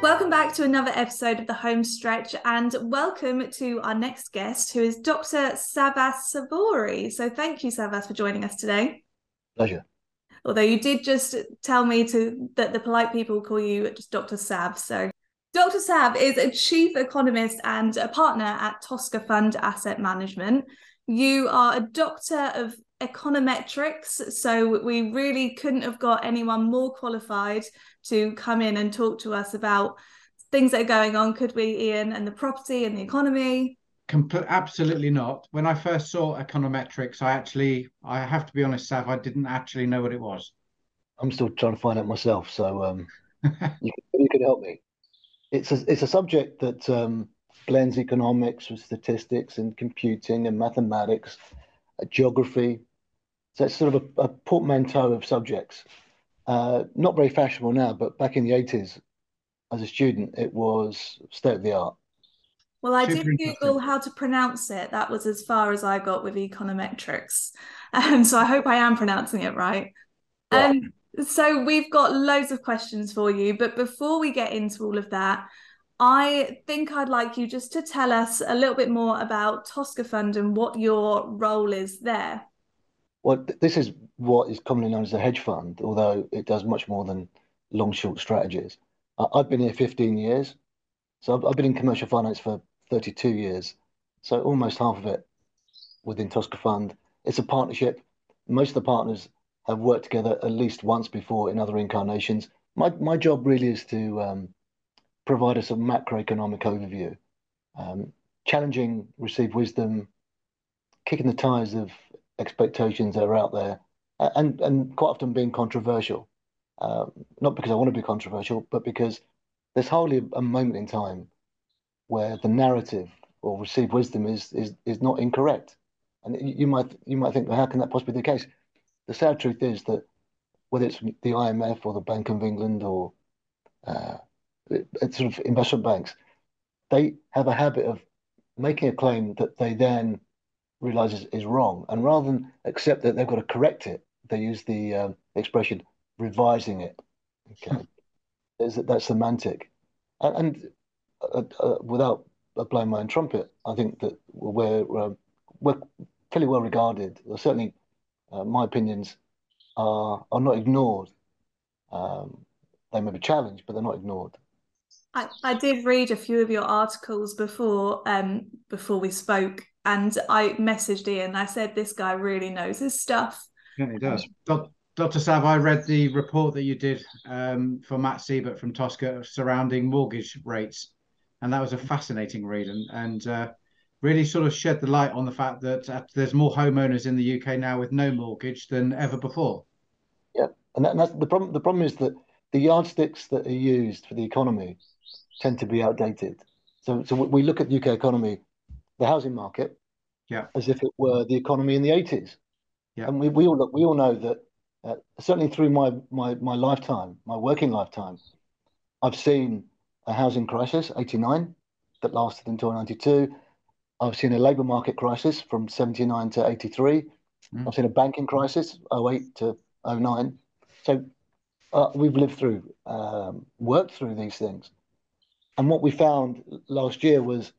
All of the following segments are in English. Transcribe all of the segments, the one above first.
Welcome back to another episode of The Home Stretch, and welcome to our next guest, who is Dr. Savvas Savouri. So thank you, Savvas, for joining us today. Pleasure. Although you did just tell me that the polite people call you just Dr. Sav. So Dr. Sav is a chief economist and a partner at Tosca Fund Asset Management. You are a doctor of econometrics, so we really couldn't have got anyone more qualified to come in and talk to us about things that are going on, could we, Iain, and the property and the economy? Absolutely not. When I first saw econometrics, I have to be honest, Sav, I didn't actually know what it was. I'm still trying to find out myself, so you could help me. It's a subject that blends economics with statistics and computing and mathematics, geography. So it's sort of a portmanteau of subjects. Not very fashionable now, but back in the 80s, as a student, it was state of the art. Well, I did Google how to pronounce it. That was as far as I got with econometrics. So I hope I am pronouncing it right. Yeah. So we've got loads of questions for you. But before we get into all of that, I think I'd like you just to tell us a little bit more about Tosca Fund and what your role is there. Well, this is what is commonly known as a hedge fund, although it does much more than long-short strategies. I've been here 15 years, so I've been in commercial finance for 32 years, so almost half of it within Tosca Fund. It's a partnership. Most of the partners have worked together at least once before in other incarnations. My job really is to provide us a macroeconomic overview, challenging received wisdom, kicking the tires of expectations that are out there, and quite often being controversial. Not because I want to be controversial, but because there's hardly a moment in time where the narrative or received wisdom is not incorrect. And you might think, well, how can that possibly be the case? The sad truth is that whether it's the IMF or the Bank of England or sort of investment banks, they have a habit of making a claim that they then realize is wrong, and rather than accept that they've got to correct it, they use the expression revising it. Okay, that's semantic, and without blowing my own trumpet, I think that we're fairly well regarded. Well, certainly, my opinions are not ignored. They may be challenged, but they're not ignored. I did read a few of your articles before we spoke, and I messaged Iain. I said, this guy really knows his stuff. Yeah, he does. Dr. Sav, I read the report that you did for Matt Siebert from Tosca surrounding mortgage rates, and that was a fascinating read and really sort of shed the light on the fact that there's more homeowners in the UK now with no mortgage than ever before. Yeah, and that's the problem. The problem is that the yardsticks that are used for the economy tend to be outdated. So we look at the UK economy, the housing market, as if it were the economy in the 80s. Yeah. And we all know that certainly through my lifetime, my working lifetime, I've seen a housing crisis, 89, that lasted until 92. I've seen a labour market crisis from 79 to 83. Mm. I've seen a banking crisis, 08 to 09. So we've lived through, worked through these things. And what we found last year was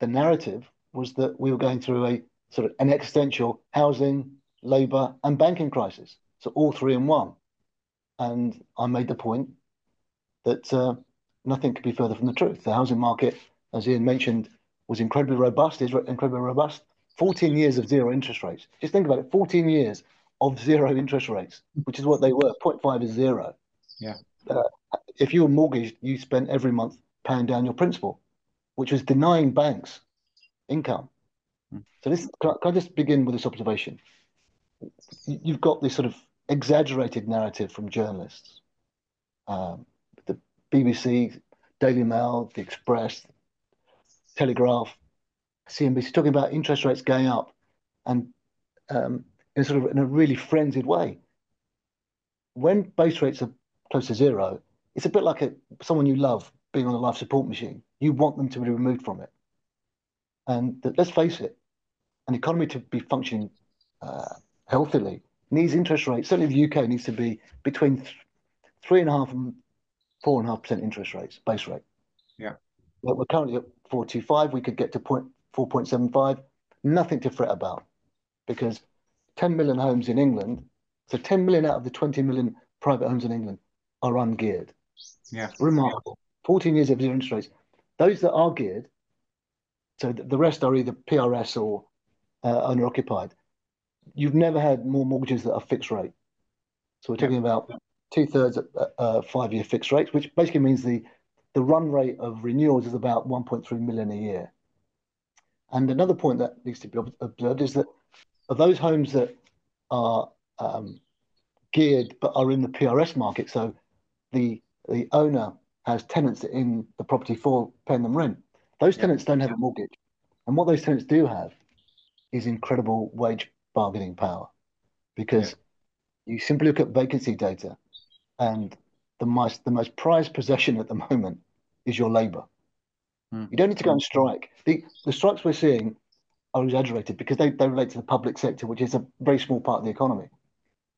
the narrative was that we were going through a sort of an existential housing, labour and banking crisis. So all three in one. And I made the point that nothing could be further from the truth. The housing market, as Iain mentioned, was incredibly robust, is incredibly robust. 14 years of zero interest rates. Just think about it, 14 years of zero interest rates, which is what they were, 0.5 is zero. Yeah. If you were mortgaged, you spent every month paying down your principal, which was denying banks income. Mm. So can I just begin with this observation? You've got this sort of exaggerated narrative from journalists, the BBC, Daily Mail, The Express, Telegraph, CNBC, talking about interest rates going up and in a really frenzied way. When base rates are close to zero, it's a bit like someone you love being on a life support machine. You want them to be removed from it. And let's face it, an economy to be functioning healthily needs interest rates. Certainly the UK needs to be between 3.5% and 4.5% interest rates, base rate. Yeah. But we're currently at 4.25. We could get to 4.75. Nothing to fret about, because 10 million homes in England, so 10 million out of the 20 million private homes in England are ungeared. Yeah. Remarkable. 14 years of zero interest rates. Those that are geared, so the rest are either PRS or owner-occupied. You've never had more mortgages that are fixed rate. So we're talking about two-thirds at 5-year fixed rates, which basically means the run rate of renewals is about 1.3 million a year. And another point that needs to be observed is that of those homes that are geared but are in the PRS market, so the owner has tenants in the property for paying them rent, those tenants don't have a mortgage. And what those tenants do have is incredible wage bargaining power, because you simply look at vacancy data, and the most prized possession at the moment is your labour. You don't need to go on strike. The strikes we're seeing are exaggerated because they relate to the public sector, which is a very small part of the economy.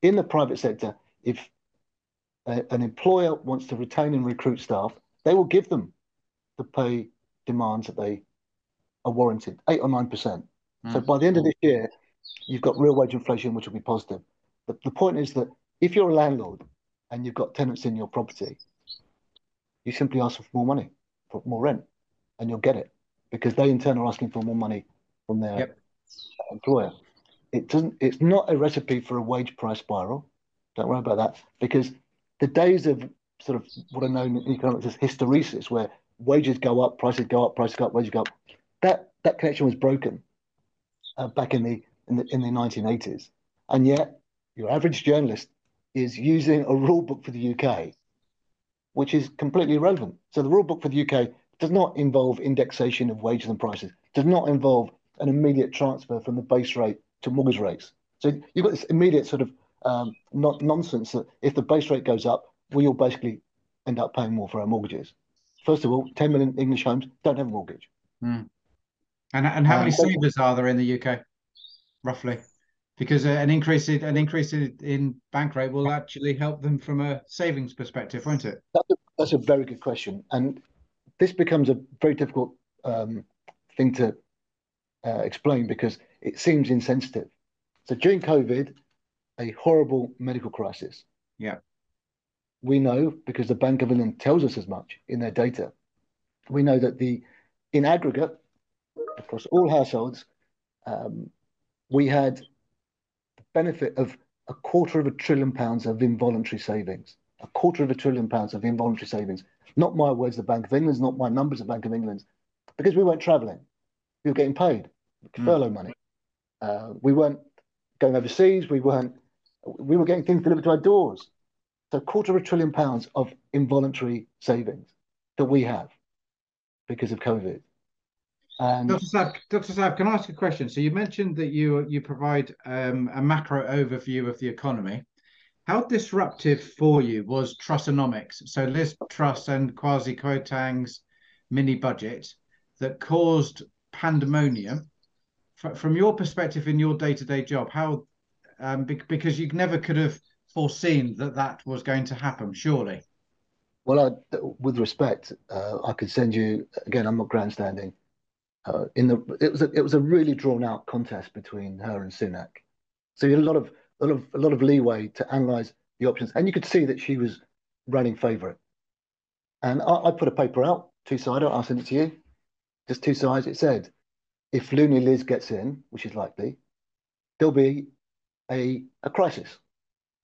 In the private sector, if an employer wants to retain and recruit staff, they will give them the pay demands that they are warranted, 8 or 9%. So by the end of this year, you've got real wage inflation, which will be positive. The point is that if you're a landlord and you've got tenants in your property, you simply ask for more money, for more rent, and you'll get it, because they in turn are asking for more money from their employer. It's not a recipe for a wage price spiral. Don't worry about that, because the days of sort of what are known in economics as hysteresis, where wages go up, prices go up, prices go up, wages go up, that connection was broken back in the 1980s. And yet your average journalist is using a rule book for the UK, which is completely irrelevant. So the rule book for the UK does not involve indexation of wages and prices, does not involve an immediate transfer from the base rate to mortgage rates. So you've got this immediate sort of nonsense that if the base rate goes up, we all basically end up paying more for our mortgages. First of all, 10 million English homes don't have a mortgage. And how many savers are there in the UK, roughly? Because an increase in bank rate will actually help them from a savings perspective, won't it? That's a very good question. And this becomes a very difficult thing to explain, because it seems insensitive. So during COVID, a horrible medical crisis. Yeah. We know, because the Bank of England tells us as much in their data, we know that in aggregate, across all households, we had the benefit of £250 billion of involuntary savings. £250 billion of involuntary savings. Not my words, the Bank of England's, not my numbers, the Bank of England's, because we weren't travelling. We were getting paid furlough money. We weren't going overseas. We were getting things delivered to our doors. So £250 billion of involuntary savings that we have because of COVID. And Dr. Saab, can I ask a question? So you mentioned that you provide a macro overview of the economy. How disruptive for you was Trussonomics, so Liz Truss and Kwasi Kwarteng's mini budget that caused pandemonium? From your perspective in your day-to-day job, how because you never could have foreseen that was going to happen, surely? Well, with respect, I could send you again. I'm not grandstanding. It was a really drawn-out contest between her and Sunak, so you had a lot of leeway to analyse the options, and you could see that she was running favourite. And I put a paper out, two-sided. I'll send it to you, just two sides. It said, if Loony Liz gets in, which is likely, there'll be a crisis,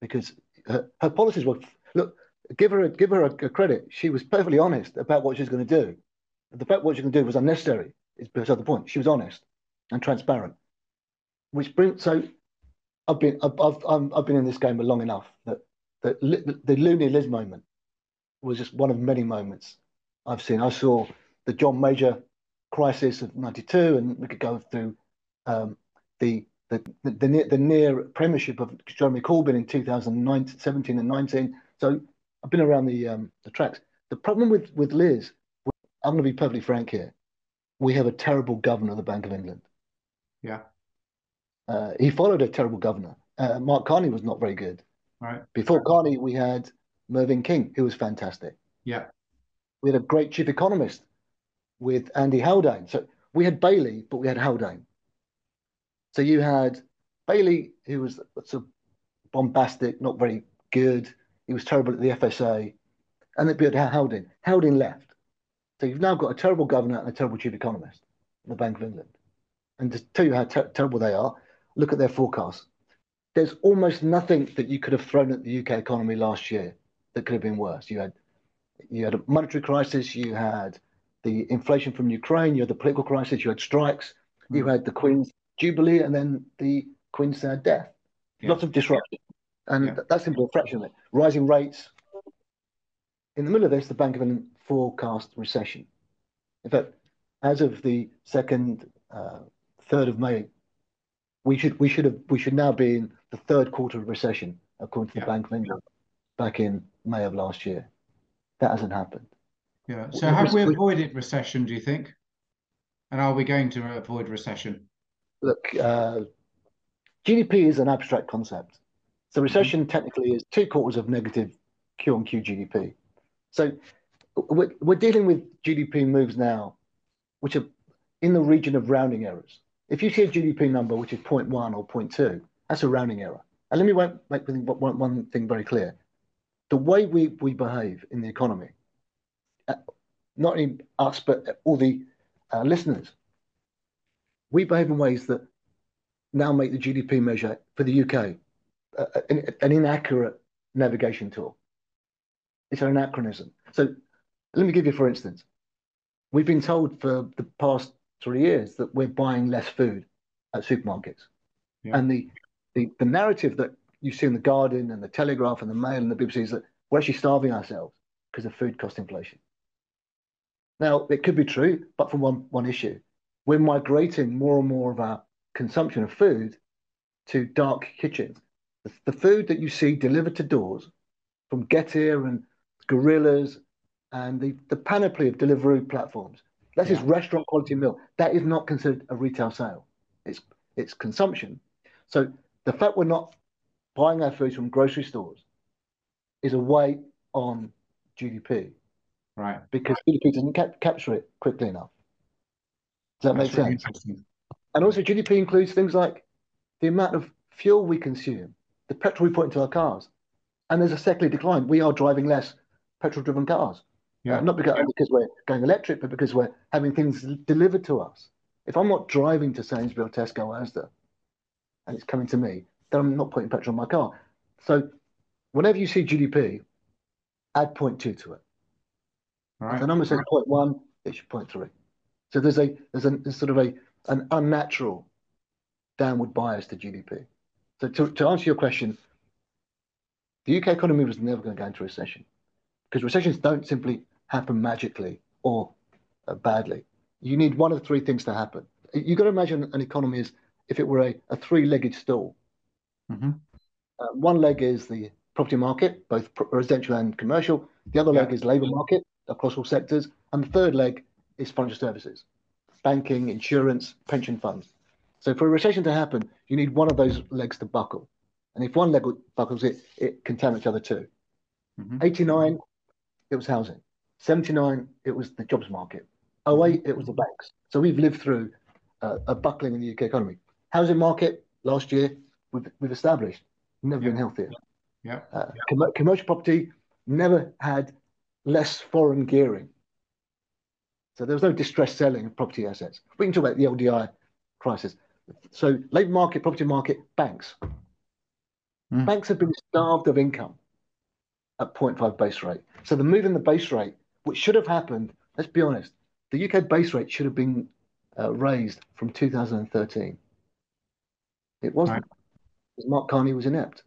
because her policies were, look, give her a credit. She was perfectly honest about what she was going to do. The fact what she was going to do was unnecessary. It's beside the point. She was honest and transparent, which brings so. I've been in this game long enough that the Loony Liz moment was just one of many moments I've seen. I saw the John Major crisis of '92, and we could go through the near premiership of Jeremy Corbyn in 2017 and 19. So I've been around the tracks. The problem with Liz, I'm going to be perfectly frank here. We have a terrible governor of the Bank of England. Yeah. He followed a terrible governor. Mark Carney was not very good. Right. Before Carney, we had Mervyn King, who was fantastic. Yeah. We had a great chief economist with Andy Haldane. So we had Bailey, but we had Haldane. So you had Bailey, who was sort of bombastic, not very good. He was terrible at the FSA. And then you had Haldane. Haldane left. So you've now got a terrible governor and a terrible chief economist in the Bank of England. And to tell you how terrible they are, look at their forecasts. There's almost nothing that you could have thrown at the UK economy last year that could have been worse. You had a monetary crisis, you had the inflation from Ukraine, you had the political crisis, you had strikes, you had the Queen's Jubilee, and then the Queen's death. Yeah. Lots of disruption. And that's simply a fraction of it. Rising rates. In the middle of this, the Bank of England forecast recession. In fact, as of the 2nd, 3rd of May, we should now be in the third quarter of recession, according to the Bank of England, back in May of last year. That hasn't happened. Yeah. So have we avoided recession, do you think? And are we going to avoid recession? Look, GDP is an abstract concept. So recession technically is 2 quarters of negative Q on Q GDP. So we're dealing with GDP moves now, which are in the region of rounding errors. If you see a GDP number, which is 0.1 or 0.2, that's a rounding error. And let me make one thing very clear. The way we behave in the economy, not only us, but all the listeners, we behave in ways that now make the GDP measure for the UK an inaccurate navigation tool. It's an anachronism. So let me give you, for instance, we've been told for the past 3 years that we're buying less food at supermarkets. Yeah. And the narrative that you see in The Guardian and The Telegraph and The Mail and the BBC is that we're actually starving ourselves because of food cost inflation. Now, it could be true, but from one issue. We're migrating more and more of our consumption of food to dark kitchens. The food that you see delivered to doors from Getir and Gorillas and the panoply of delivery platforms. That is restaurant quality meal. That is not considered a retail sale. It's consumption. So the fact we're not buying our food from grocery stores is a weight on GDP. Right. Because GDP doesn't capture it quickly enough. Does that make sense? Really, and also GDP includes things like the amount of fuel we consume, the petrol we put into our cars. And there's a secular decline. We are driving less petrol-driven cars. Yeah. Not because we're going electric, but because we're having things delivered to us. If I'm not driving to Sainsbury or Tesco or Asda, and it's coming to me, then I'm not putting petrol in my car. So whenever you see GDP, add 0.2 to it. Right. If the number says 0.1, it's 0.3. So there's sort of an unnatural downward bias to GDP. So to answer your question, the UK economy was never going to go into recession, because recessions don't simply happen magically or badly. You need one of three things to happen. You've got to imagine an economy as if it were a three-legged stool. Mm-hmm. One leg is the property market, both residential and commercial. The other leg is labour market across all sectors. And the third leg is financial services, banking, insurance, pension funds. So for a recession to happen, you need one of those legs to buckle. And if one leg buckles, it can damage the other two. Mm-hmm. 89, it was housing. 79, it was the jobs market. 08, it was the banks. So we've lived through a buckling in the UK economy. Housing market last year, we've established, never been healthier. Yeah. Commercial property never had less foreign gearing. So there was no distressed selling of property assets. We can talk about the LDI crisis. So labour market, property market, banks. Mm. Banks have been starved of income at 0.5 base rate. So the move in the base rate, which should have happened, let's be honest, the UK base rate should have been raised from 2013. It wasn't. Because Mark Carney was inept.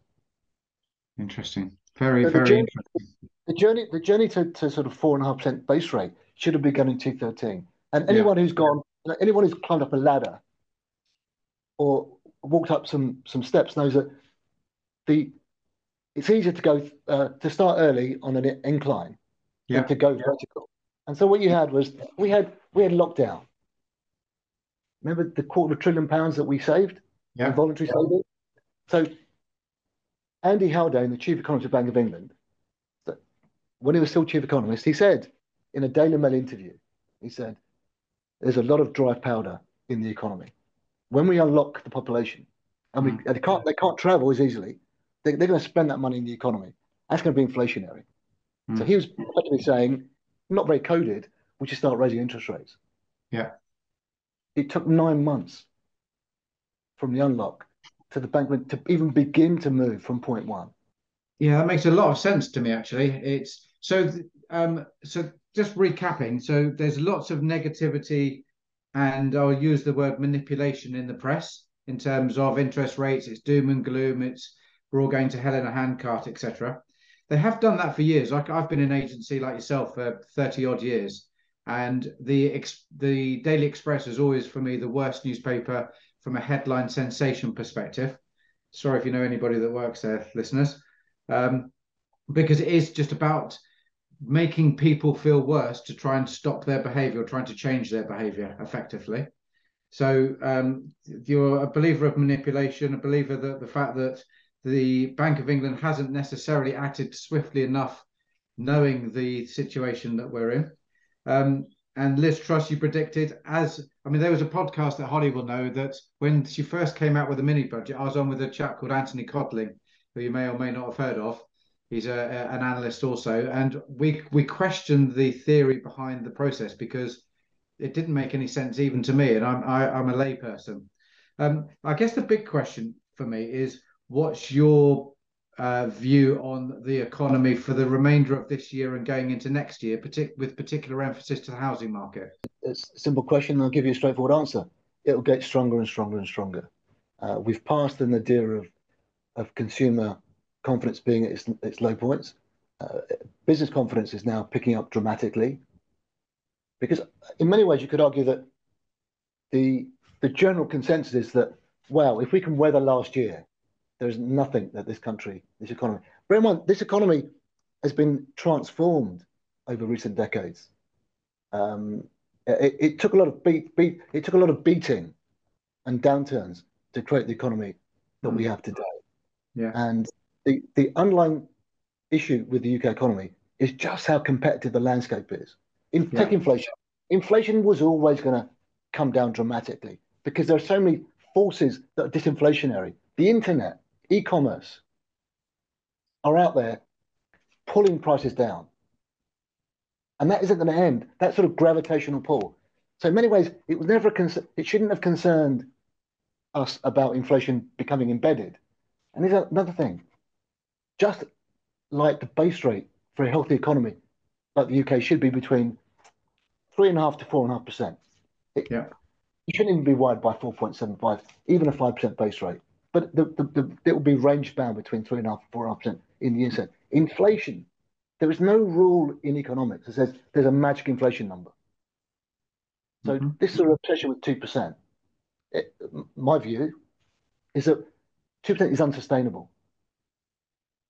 Interesting. Very, so very interesting. The journey to sort of 4.5% base rate should have begun in 2013. And anyone who's gone, anyone who's climbed up a ladder or walked up some steps knows that it's easier to go to start early on an incline than to go vertical. And so what you had was we had lockdown. Remember the £250 billion that we saved, involuntary saving. So Andy Haldane, the chief economist of Bank of England, when he was still chief economist, he said in a Daily Mail interview, he said, there's a lot of dry powder in the economy. When we unlock the population, and they can't travel as easily, they're going to spend that money in the economy. That's going to be inflationary. Mm. So he was effectively saying, not very coded, we should start raising interest rates. Yeah. It took 9 months from the unlock to the bank to even begin to move from point one. Yeah, that makes a lot of sense to me, actually. It's so just recapping. So there's lots of negativity, and I'll use the word manipulation in the press in terms of interest rates. It's doom and gloom. It's we're all going to hell in a handcart, etc. They have done that for years. Like I've been in agency like yourself for 30 odd years, and the Daily Express is always for me the worst newspaper from a headline sensation perspective. Sorry if you know anybody that works there, listeners, because it is just about making people feel worse to try and stop their behavior, trying to change their behavior effectively. So you're a believer of manipulation, a believer that the fact that the Bank of England hasn't necessarily acted swiftly enough, knowing the situation that we're in. And Liz Truss, you predicted, there was a podcast that Holly will know that when she first came out with a mini budget, I was on with a chap called Anthony Codling, who you may or may not have heard of. He's an analyst also. And we questioned the theory behind the process because it didn't make any sense even to me. And I'm a lay person. I guess the big question for me is, what's your view on the economy for the remainder of this year and going into next year, with particular emphasis to the housing market? It's a simple question, and I'll give you a straightforward answer. It'll get stronger and stronger and stronger. We've passed an idea of consumer confidence being at its low points. Business confidence is now picking up dramatically, because in many ways you could argue that the general consensus is that, well, if we can weather last year, there's nothing that this economy. Bear in mind, this economy has been transformed over recent decades. It took a lot of beating and downturns to create the economy that we have today. Yeah. And the underlying issue with the UK economy is just how competitive the landscape is. Take inflation. Inflation was always going to come down dramatically because there are so many forces that are disinflationary. The internet, e-commerce are out there pulling prices down. And that isn't going to end, that sort of gravitational pull. So in many ways, it was never it shouldn't have concerned us about inflation becoming embedded. And here's another thing. Just like the base rate for a healthy economy, like the UK, should be between 3.5 to 4.5%. It shouldn't even be wide by 4.75, even a 5% base rate. But it will be range bound between 3.5 and 4.5% in the inset. Inflation, there is no rule in economics that says there's a magic inflation number. So this sort of obsession with 2%, my view is that 2% is unsustainable.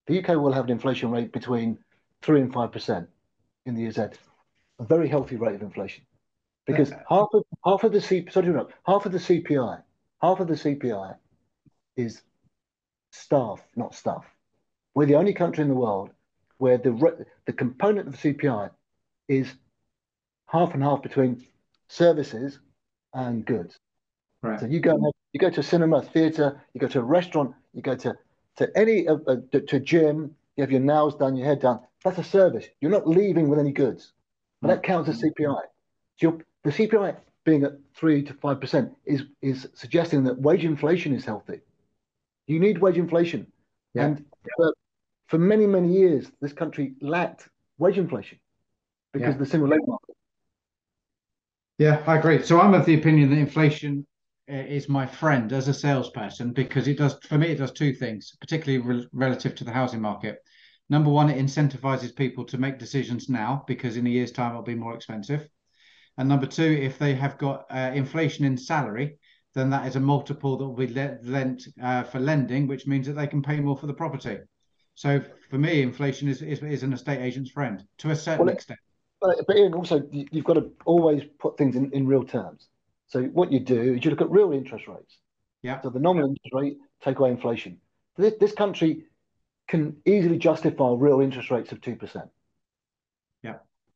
The UK will have an inflation rate between 3 and 5% in the EZ, a very healthy rate of inflation, because half of the CPI is staff, not stuff. We're the only country in the world where the component of the CPI is half and half between services and goods. Right. So you go to a cinema, theatre, you go to a restaurant, you go to a gym, you have your nails done, your hair done. That's a service. You're not leaving with any goods, but that counts as CPI. So the CPI being at 3 to 5% is suggesting that wage inflation is healthy. You need wage inflation. Yeah. And for many, many years, this country lacked wage inflation because of the single labour market. Yeah, I agree. So I'm of the opinion that inflation is my friend as a salesperson, because it does two things, particularly relative to the housing market. Number one, it incentivizes people to make decisions now, because in a year's time, it'll be more expensive. And number two, if they have got inflation in salary, then that is a multiple that will be lent for lending, which means that they can pay more for the property. So for me, inflation is an estate agent's friend to a certain extent. But Iain, also, you've got to always put things in real terms. So what you do is you look at real interest rates. Yeah. So the nominal interest rate, take away inflation. This country can easily justify real interest rates of 2%. Yeah.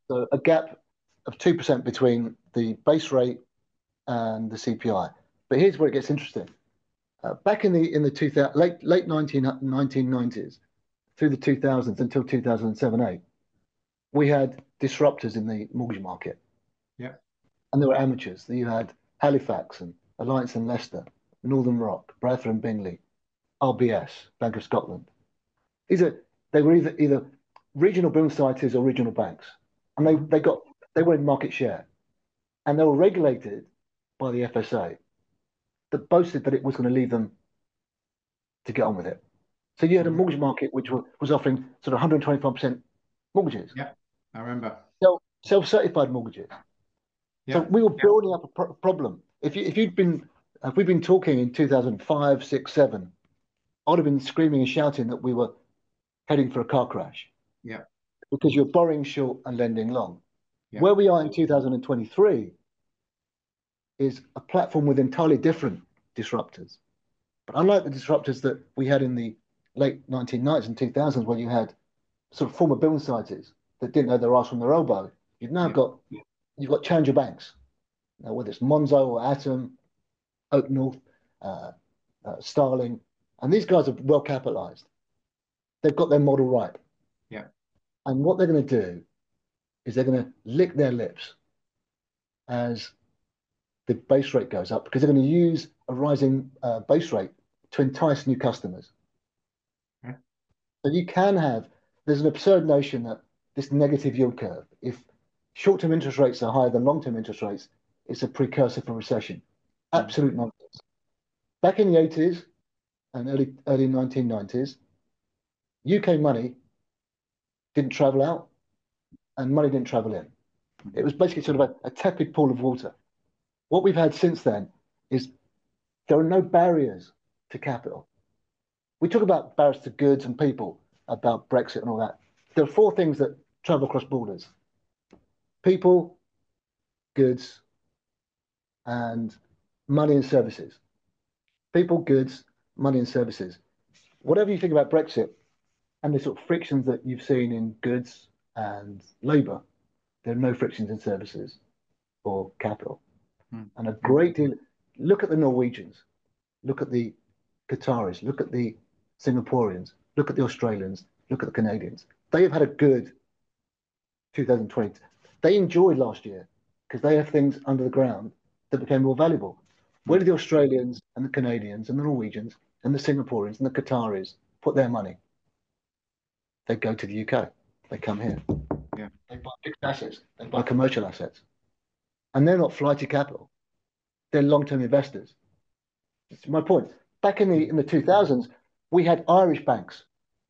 So a gap of 2% between the base rate and the CPI. But here's where it gets interesting. Back in the late 1990s through the 2000s until 2007-8, we had disruptors in the mortgage market. Yeah. And there were amateurs. You had Halifax and Alliance and Leicester, Northern Rock, Bradford and Bingley, RBS, Bank of Scotland. They were either regional building societies or regional banks. And they were in market share. And they were regulated by the FSA that boasted that it was going to leave them to get on with it. So you had a mortgage market which was offering sort of 125% mortgages. Yeah, I remember. Self-certified mortgages. Yeah. So we were building up a problem. If we'd been talking in 2005, 6, 7, I would have been screaming and shouting that we were heading for a car crash. Yeah. Because you're borrowing short and lending long. Yeah. Where we are in 2023 is a platform with entirely different disruptors. But unlike the disruptors that we had in the late 1990s and 2000s, where you had sort of former building societies that didn't know their arse from their elbow, you've now got challenger banks. Now, whether it's Monzo or Atom, Oak North, Starling, and these guys are well capitalized. They've got their model right. Yeah. And what they're going to do is they're going to lick their lips as the base rate goes up, because they're going to use a rising base rate to entice new customers. Yeah. So you can have, there's an absurd notion that this negative yield curve, if short-term interest rates are higher than long-term interest rates, it's a precursor for recession. Absolute nonsense. Back in the 80s and early 1990s, UK money didn't travel out and money didn't travel in. It was basically sort of a tepid pool of water. What we've had since then is there are no barriers to capital. We talk about barriers to goods and people, about Brexit and all that. There are four things that travel across borders: people, goods, and money and services. People, goods, money and services. Whatever you think about Brexit and the sort of frictions that you've seen in goods and labour, there are no frictions in services or capital. And a great deal, look at the Norwegians, look at the Qataris, look at the Singaporeans, look at the Australians, look at the Canadians. They have had a good 2020. They enjoyed last year because they have things under the ground that became more valuable. Where did the Australians and the Canadians and the Norwegians and the Singaporeans and the Qataris put their money? They go to the UK. They come here. Yeah. They buy fixed assets. They buy commercial assets. And they're not flighty capital. They're long-term investors. That's my point. Back in the 2000s, we had Irish banks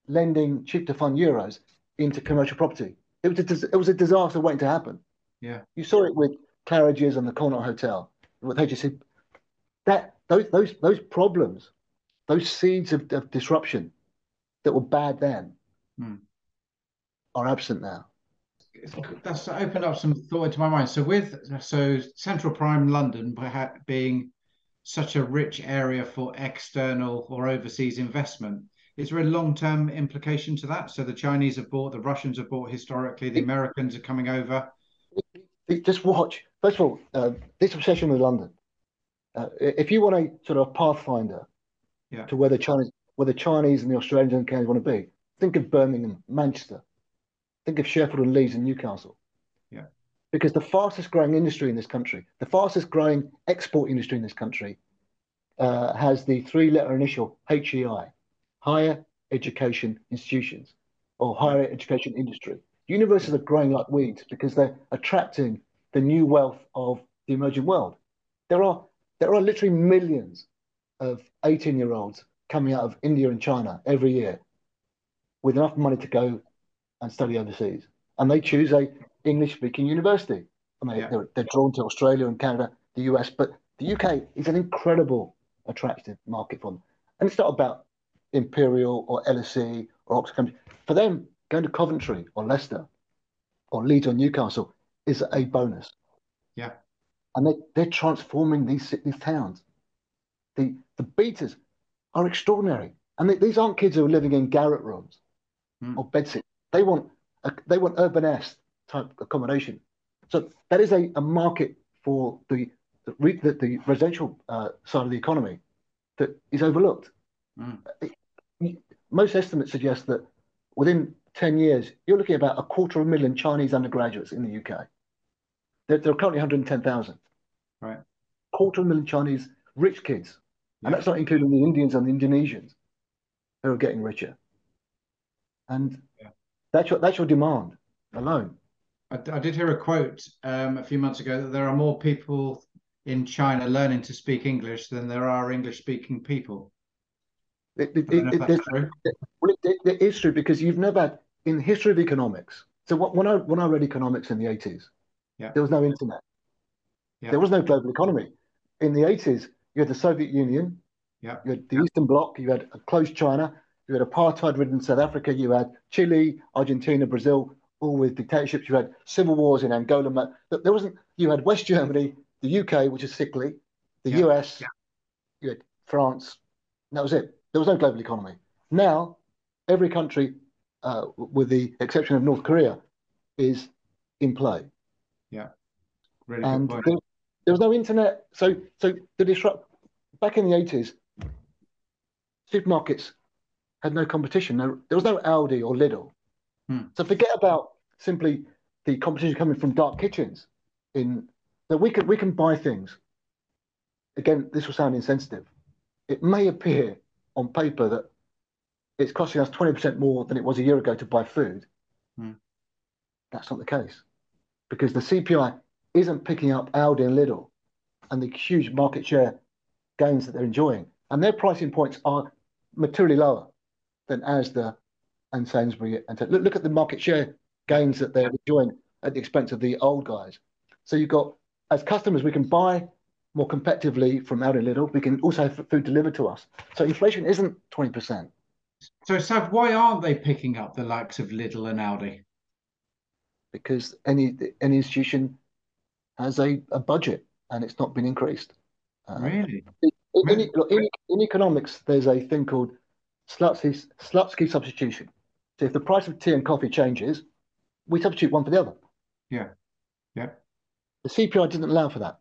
lending cheap to fund euros into commercial property. It was a disaster waiting to happen. Yeah. You saw it with Claridges and the Connaught Hotel, with HSC. Those problems, those seeds of disruption that were bad then are absent now. That's opened up some thought into my mind. So Central Prime London being such a rich area for external or overseas investment, is there a long-term implication to that? So the Chinese have bought, the Russians have bought historically, the Americans are coming over. Just watch. First of all, this obsession with London. If you want a sort of pathfinder to where the Chinese and the Australians and Canadians want to be, think of Birmingham, Manchester. Think of Sheffield and Leeds and Newcastle. Yeah. Because the fastest growing industry in this country, the fastest growing export industry in this country has the three-letter initial HEI, Higher Education Institutions, or Higher Education Industry. Universities are growing like weeds because they're attracting the new wealth of the emerging world. There are literally millions of 18-year-olds coming out of India and China every year with enough money to go and study overseas, and they choose a English-speaking university. I mean, they're drawn to Australia and Canada, the US, but the UK is an incredible, attractive market for them. And it's not about Imperial or LSE or Oxford. For them, going to Coventry or Leicester or Leeds or Newcastle is a bonus. Yeah, and they're transforming these towns. The beaters are extraordinary, and these aren't kids who are living in garret rooms or bedsit. They want urban est type accommodation. So that is a market for the residential side of the economy that is overlooked. Mm. Most estimates suggest that within 10 years, you're looking at about 250,000 Chinese undergraduates in the UK. There are currently 110,000. Right. 250,000 Chinese rich kids. Yeah. And that's not including the Indians and the Indonesians who are getting richer. And yeah, that's your demand alone. I did hear a quote a few months ago that there are more people in China learning to speak English than there are English-speaking people. It is true, because you've never had, in the history of economics, so when I read economics in the 80s, yeah, there was no internet. Yeah. There was no global economy. In the 80s, you had the Soviet Union, yeah, you had the Eastern Bloc, you had a closed China, you had apartheid-ridden South Africa, you had Chile, Argentina, Brazil, all with dictatorships. You had civil wars in Angola. There wasn't. You had West Germany, the UK, which is sickly, the yeah, US, yeah, you had France. And that was it. There was no global economy. Now, every country, with the exception of North Korea, is in play. Yeah, really good point. There was no internet, so the disrupt. Back in the 80s, supermarkets had no competition. There was no Aldi or Lidl. Hmm. So forget about simply the competition coming from dark kitchens. In that we can buy things. Again, this will sound insensitive. It may appear on paper that it's costing us 20% more than it was a year ago to buy food. Hmm. That's not the case, because the CPI isn't picking up Aldi and Lidl and the huge market share gains that they're enjoying, and their pricing points are materially lower than Asda and Sainsbury. And look at the market share gains that they're enjoying at the expense of the old guys. So you've got, as customers, we can buy more competitively from Aldi and Lidl. We can also have food delivered to us. So inflation isn't 20%. So, Sav, why aren't they picking up the likes of Lidl and Aldi? Because any institution has a budget, and it's not been increased. Really? In economics, there's a thing called Slutsky substitution. So if the price of tea and coffee changes, we substitute one for the other. Yeah, yeah. The CPI didn't allow for that.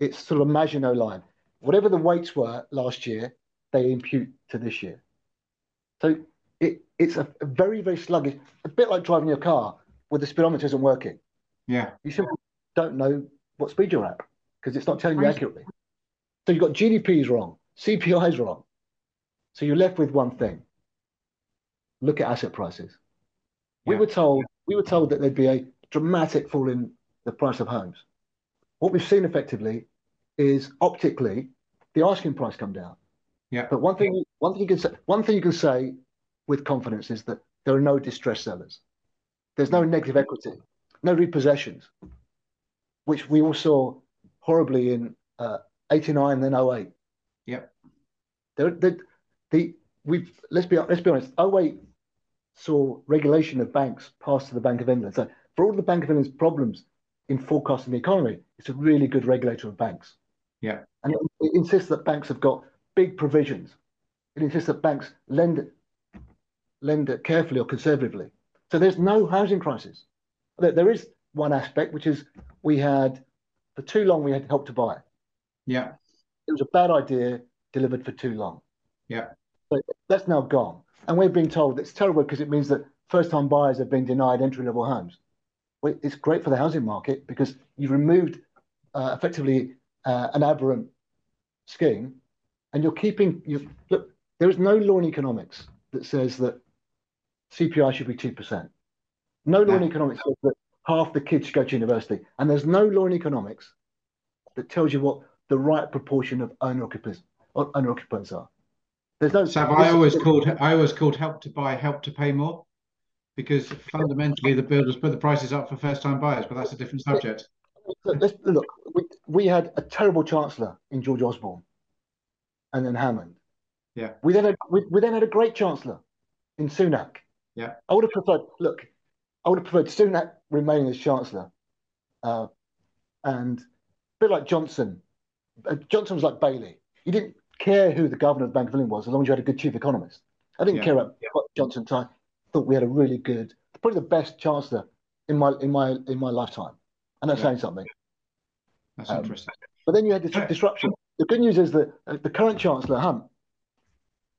It's sort of a Maginot line. Whatever the weights were last year, they impute to this year. So it's a very, very sluggish, a bit like driving your car where the speedometer isn't working. Yeah. You simply don't know what speed you're at because it's not telling you accurately. So you've got GDP's wrong, CPI's wrong. So you're left with one thing. Look at asset prices. Yeah. We were told that there'd be a dramatic fall in the price of homes. What we've seen effectively is optically the asking price come down. Yeah. But one thing you can say with confidence is that there are no distressed sellers. There's no negative equity, no repossessions, which we all saw horribly in 89 and then 08. Yeah. Let's be honest. 08 saw regulation of banks passed to the Bank of England. So for all the Bank of England's problems in forecasting the economy, it's a really good regulator of banks. Yeah, and it insists that banks have got big provisions. It insists that banks lend carefully or conservatively. So there's no housing crisis. There is one aspect, which is for too long we had Help to Buy. Yeah, it was a bad idea delivered for too long. Yeah, so that's now gone, and we're being told it's terrible because it means that first-time buyers have been denied entry-level homes. Well, it's great for the housing market because you've removed effectively an aberrant scheme, and you're keeping. Look, there is no law in economics that says that CPI should be 2%. No law in economics says that half the kids should go to university, and there's no law in economics that tells you what the right proportion of owner occupants are. There's no. Sav, I always called Help to Buy Help to Pay More. Because fundamentally, the builders put the prices up for first-time buyers, but that's a different subject. Look, we had a terrible chancellor in George Osborne, and then Hammond. Yeah. We then had a great chancellor in Sunak. Yeah. I would have preferred Sunak remaining as chancellor, and a bit like Johnson. Johnson was like Bailey. You didn't care who the governor of the Bank of England was, as long as you had a good chief economist. I didn't care about Johnson. I thought we had a really good, probably the best chancellor in my lifetime, and that's saying something. That's interesting. But then you had disruption. The good news is that the current Chancellor Hunt.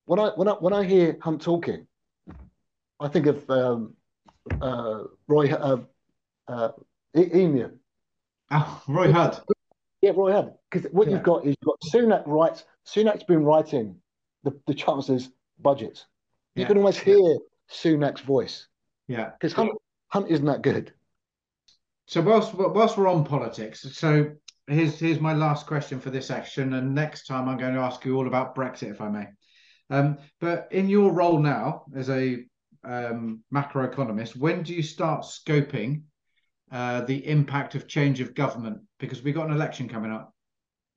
When I hear Hunt talking, I think of EMU. Oh, Roy Hudd. Yeah, Roy Hudd. Because what you've got is Sunak writes. Sunak's been writing the Chancellor's budgets. You can almost hear Sunak's voice. Yeah. Because Hunt isn't that good. So whilst we're on politics, so here's my last question for this section, and next time I'm going to ask you all about Brexit, if I may. But in your role now as a macroeconomist, when do you start scoping the impact of change of government? Because we've got an election coming up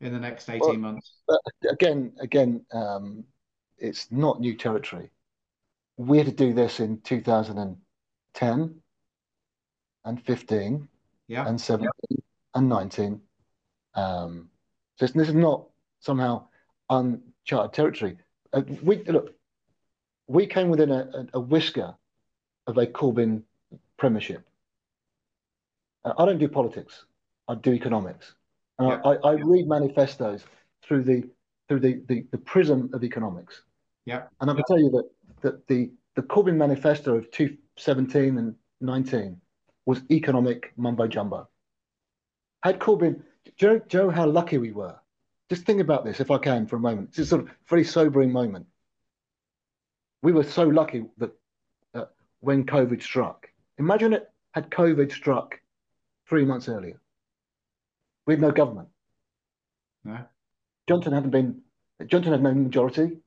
in the next 18 months. Again, it's not new territory. We had to do this in 2010 and 15 and 17 and 19. So this is not somehow uncharted territory. We came within a whisker of a Corbyn premiership. I don't do politics. I do economics. I read manifestos through the prism of economics. Yeah. And I can tell you that the Corbyn manifesto of 2017 and 19 was economic mumbo jumbo. Had Corbyn, Joe, how lucky we were. Just think about this, if I can, for a moment. It's a sort of very sobering moment. We were so lucky that when COVID struck, imagine it had COVID struck 3 months earlier. We had no government. No. Johnson had no majority.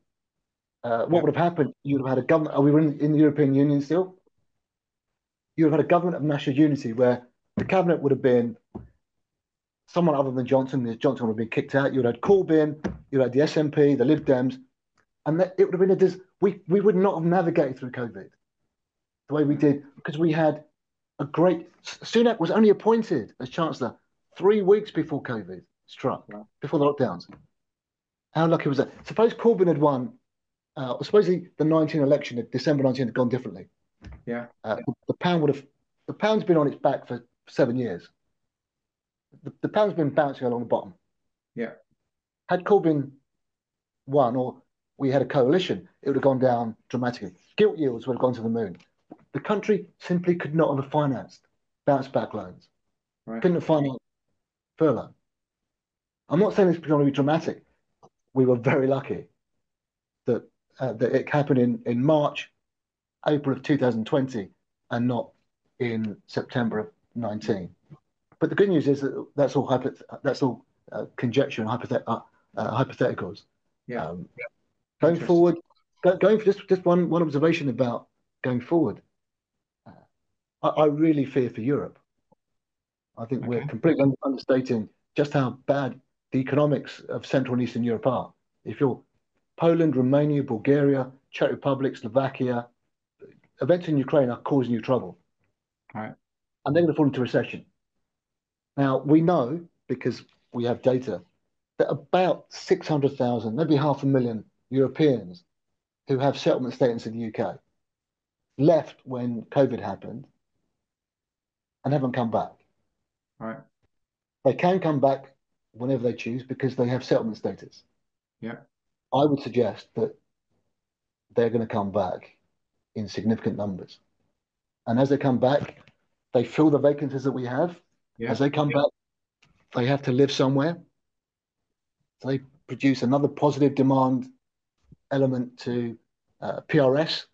What would have happened? You'd have had a government. We were in the European Union still. You would have had a government of national unity where the cabinet would have been someone other than Johnson. Johnson would have been kicked out. You'd have had Corbyn. You'd have had the SNP, the Lib Dems, and it would have been we would not have navigated through COVID the way we did, because we had a great. Sunak was only appointed as Chancellor 3 weeks before COVID struck, before the lockdowns. How lucky was that? Suppose Corbyn had won. I suppose the 19 election, December 19, had gone differently. Yeah, the pound's been on its back for 7 years. The pound's been bouncing along the bottom. Yeah, had Corbyn won, or we had a coalition, it would have gone down dramatically. Gilt yields would have gone to the moon. The country simply could not have financed bounce-back loans. Right. Couldn't have financed furlough. I'm not saying this is going to be dramatic. We were very lucky that it happened in March, April of 2020, and not in September of 19. But the good news is that that's all conjecture and hypotheticals. Yeah. Going forward, going for just one observation about going forward. I really fear for Europe. I think we're completely understating just how bad the economics of Central and Eastern Europe are. If you're Poland, Romania, Bulgaria, Czech Republic, Slovakia, events in Ukraine are causing you trouble. All right. And they're going to fall into recession. Now, we know, because we have data, that about 600,000, maybe 500,000 Europeans who have settlement status in the UK left when COVID happened and haven't come back. All right. They can come back whenever they choose because they have settlement status. Yeah. I would suggest that they're going to come back in significant numbers. And as they come back, they fill the vacancies that we have. Yeah. As they come back, they have to live somewhere. They produce another positive demand element to PRS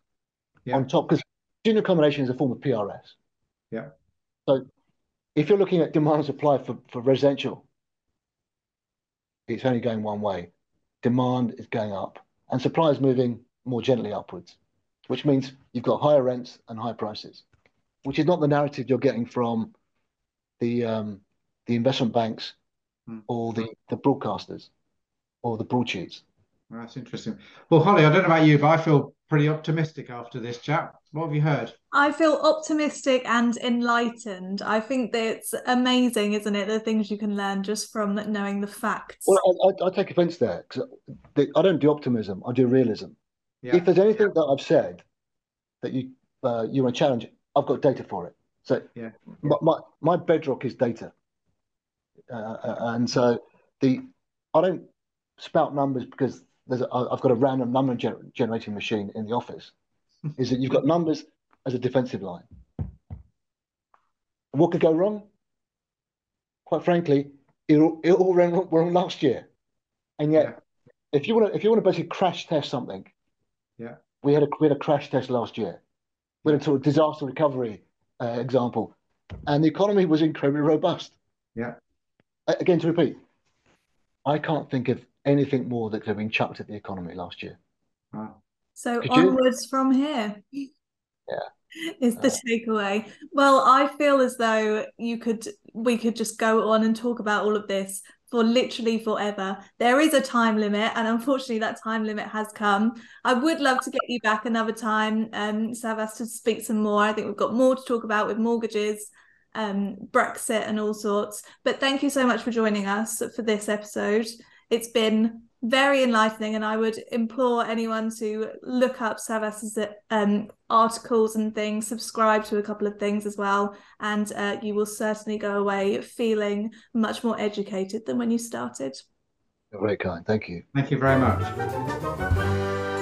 on top, because student accommodation is a form of PRS. Yeah. So if you're looking at demand and supply for residential, it's only going one way. Demand is going up and supply is moving more gently upwards, which means you've got higher rents and high prices, which is not the narrative you're getting from the investment banks or the broadcasters or the broadsheets. Well, that's interesting. Well, Holly, I don't know about you, but I feel pretty optimistic after this chat. What have you heard? I feel optimistic and enlightened. I think that's amazing, isn't it? The things you can learn just from knowing the facts. Well, I take offence there, because I don't do optimism. I do realism. Yeah. If there's anything that I've said that you want to challenge, I've got data for it. So yeah, my bedrock is data, and so I don't spout numbers because I've got a random number generating machine in the office. Is that you've got numbers as a defensive line. And what could go wrong? Quite frankly, it all ran wrong last year, and yet if you want to basically crash test something, yeah, we had a crash test last year. We had a sort of disaster recovery example, and the economy was incredibly robust. Yeah. Again, to repeat, I can't think of anything more that could have been chucked at the economy last year. Wow. So onwards from here. Yeah. Is the takeaway. Well, I feel as though we could just go on and talk about all of this for literally forever. There is a time limit, and unfortunately that time limit has come. I would love to get you back another time, Savvas, to speak some more. I think we've got more to talk about with mortgages, Brexit and all sorts. But thank you so much for joining us for this episode. It's been very enlightening, and I would implore anyone to look up Savvas's articles and things, subscribe to a couple of things as well, and you will certainly go away feeling much more educated than when you started. You're very kind. Thank you. Thank you very much.